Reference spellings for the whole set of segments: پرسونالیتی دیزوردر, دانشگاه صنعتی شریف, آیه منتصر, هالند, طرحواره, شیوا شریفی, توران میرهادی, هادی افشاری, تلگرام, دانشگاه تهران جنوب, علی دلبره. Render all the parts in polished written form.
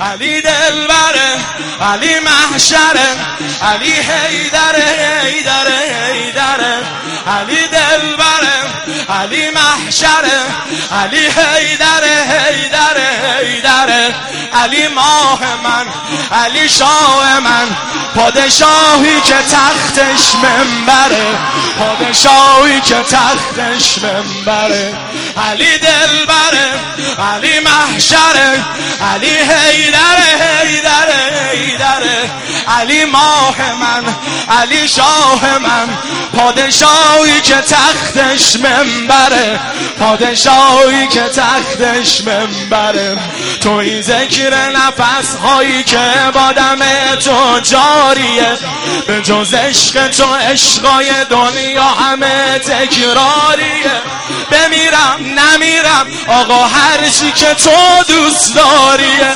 علی دلبره، علی محشره، علی حیدره، حیدره، حیدره، علی دلبره، علی محشره، علی حیدره، حیدره، حیدره، علی ماه من، علی شاه من، پادشاهی که تختش منبره، پادشاهی که تختش منبره، علی دلبره، علی محشره، علی حیدره، حیدره، حیدره، علی ماه من، علی شاه من، پادشاهی که تختش منبره، پادشاهی که تختش منبره. توی ذکر نفس‌هایی که بادم تو جاریه، به جز عشق تو عشقای دنیا همه تکراریه. بمیرم نمیرم آقا هرچی که تو دوست داریه،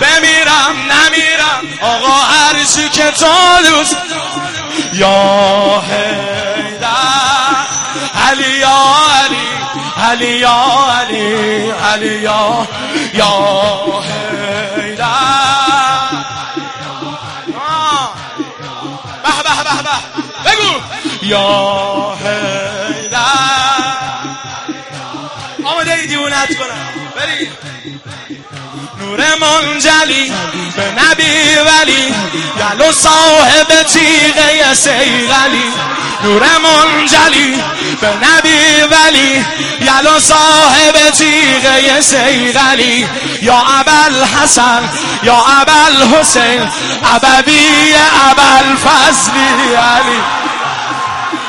بمیرم نمیرم آقا هرچی که تو دوست داریه. یا حیدر علی، یا علی، علی یا علی، علی یا حیدر. به به به به، بگو یا حیدر، آمده ای دیوونت کنم بری. نور منجلی به نبی ولی، گلو صاحب تیغه سیغلی. نور منجلی به نبی ولی، یلو صاحب تیغه سیغلی. یا ابوالحسن، یا ابوالحسین، ابوی ابوالفضلی علی،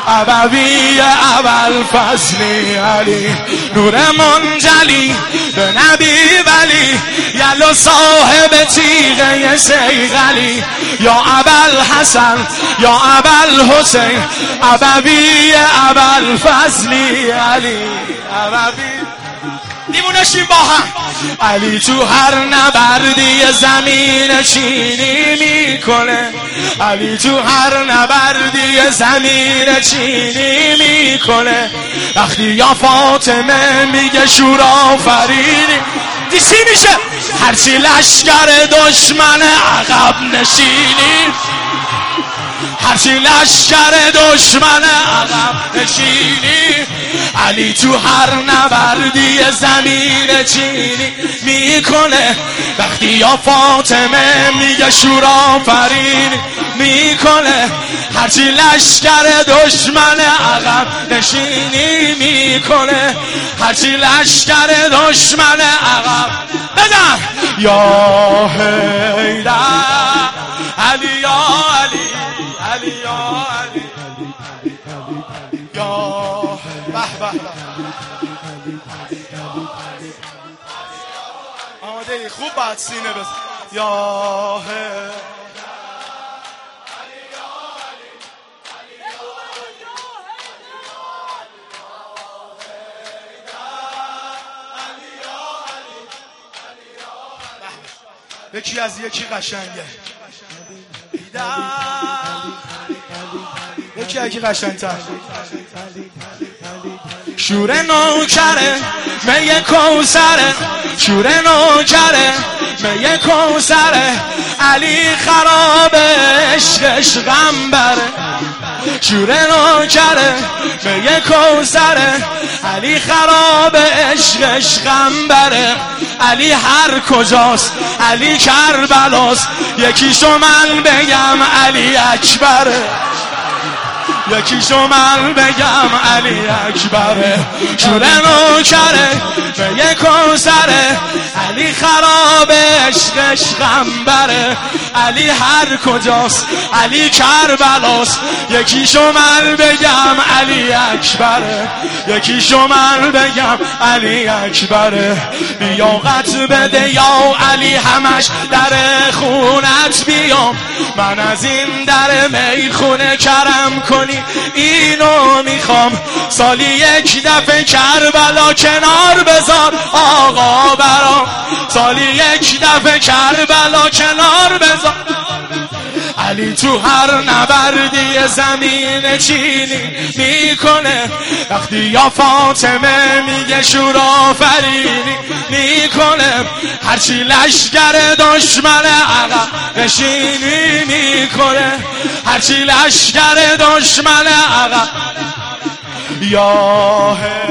ابوی ابوالفضلی علی. نور منجلی به نبی ولی، یلو صاحب تیغه سیغلی. یا ابوالحسن، یا ابوالحسین، ابوی ابوالفضلی علی، ابوی. دیوونشیم با هم. علی تو هر نبردی زمین چینی میکنه، علی تو هر نبردی زمین چینی میکنه. وقتی یا فاطمه میگه شورآفرینی، دیسی میشه هرچی لشکر دشمن عقب نشینی، هرچی لشکر دشمن عقب نشینی. علی تو هر نبردی زمین چینی میکنه، وقتی یا فاطمه میگه شورآفرینی میکنه. هرچی لشکر دشمن عقب نشینی میکنه، هرچی لشکر دشمن عقب. بزن یا حیدر، علی یا علی، علی یا علی، یا بحبه. آماده ای؟ خوب بعد سینه بس. یا حیدر، یکی از یکی قشنگه، یکی از یکی قشنگتر. شور نوکره میه کوثره، شور نوکره میه کوثره. علی خرابه عشقش غم بره، شور نوکره میه کوثره. علی خرابه عشقش غم بره. علی هر کجاست علی کربلاست، یکیشو من بگم علی اکبره، یکیشو من بگم علی اکبره. شور نوکره میه کوثره، علی خرابه عشقش غم بره. علی هر کجاست علی کربلاست، یکیشو من بگم علی اکبره، یکیشو من بگم علی اکبره. لیاقت بده یا علی همش در خونت بیام، من از این در میخونه کرم کنی، اینو میخوام. سالی یک دفعه کربلا کنار بذار آقا برام، سالی یک دفعه کربلا کنار بذار. علی تو هر نبردی زمین چینی میکنه، وقتی یا فاطمه میگه شور آفرینی میکنه، هرچی لشگر دشمن عقب نشینی میکنه، هرچی لشگر دشمن عقب. یا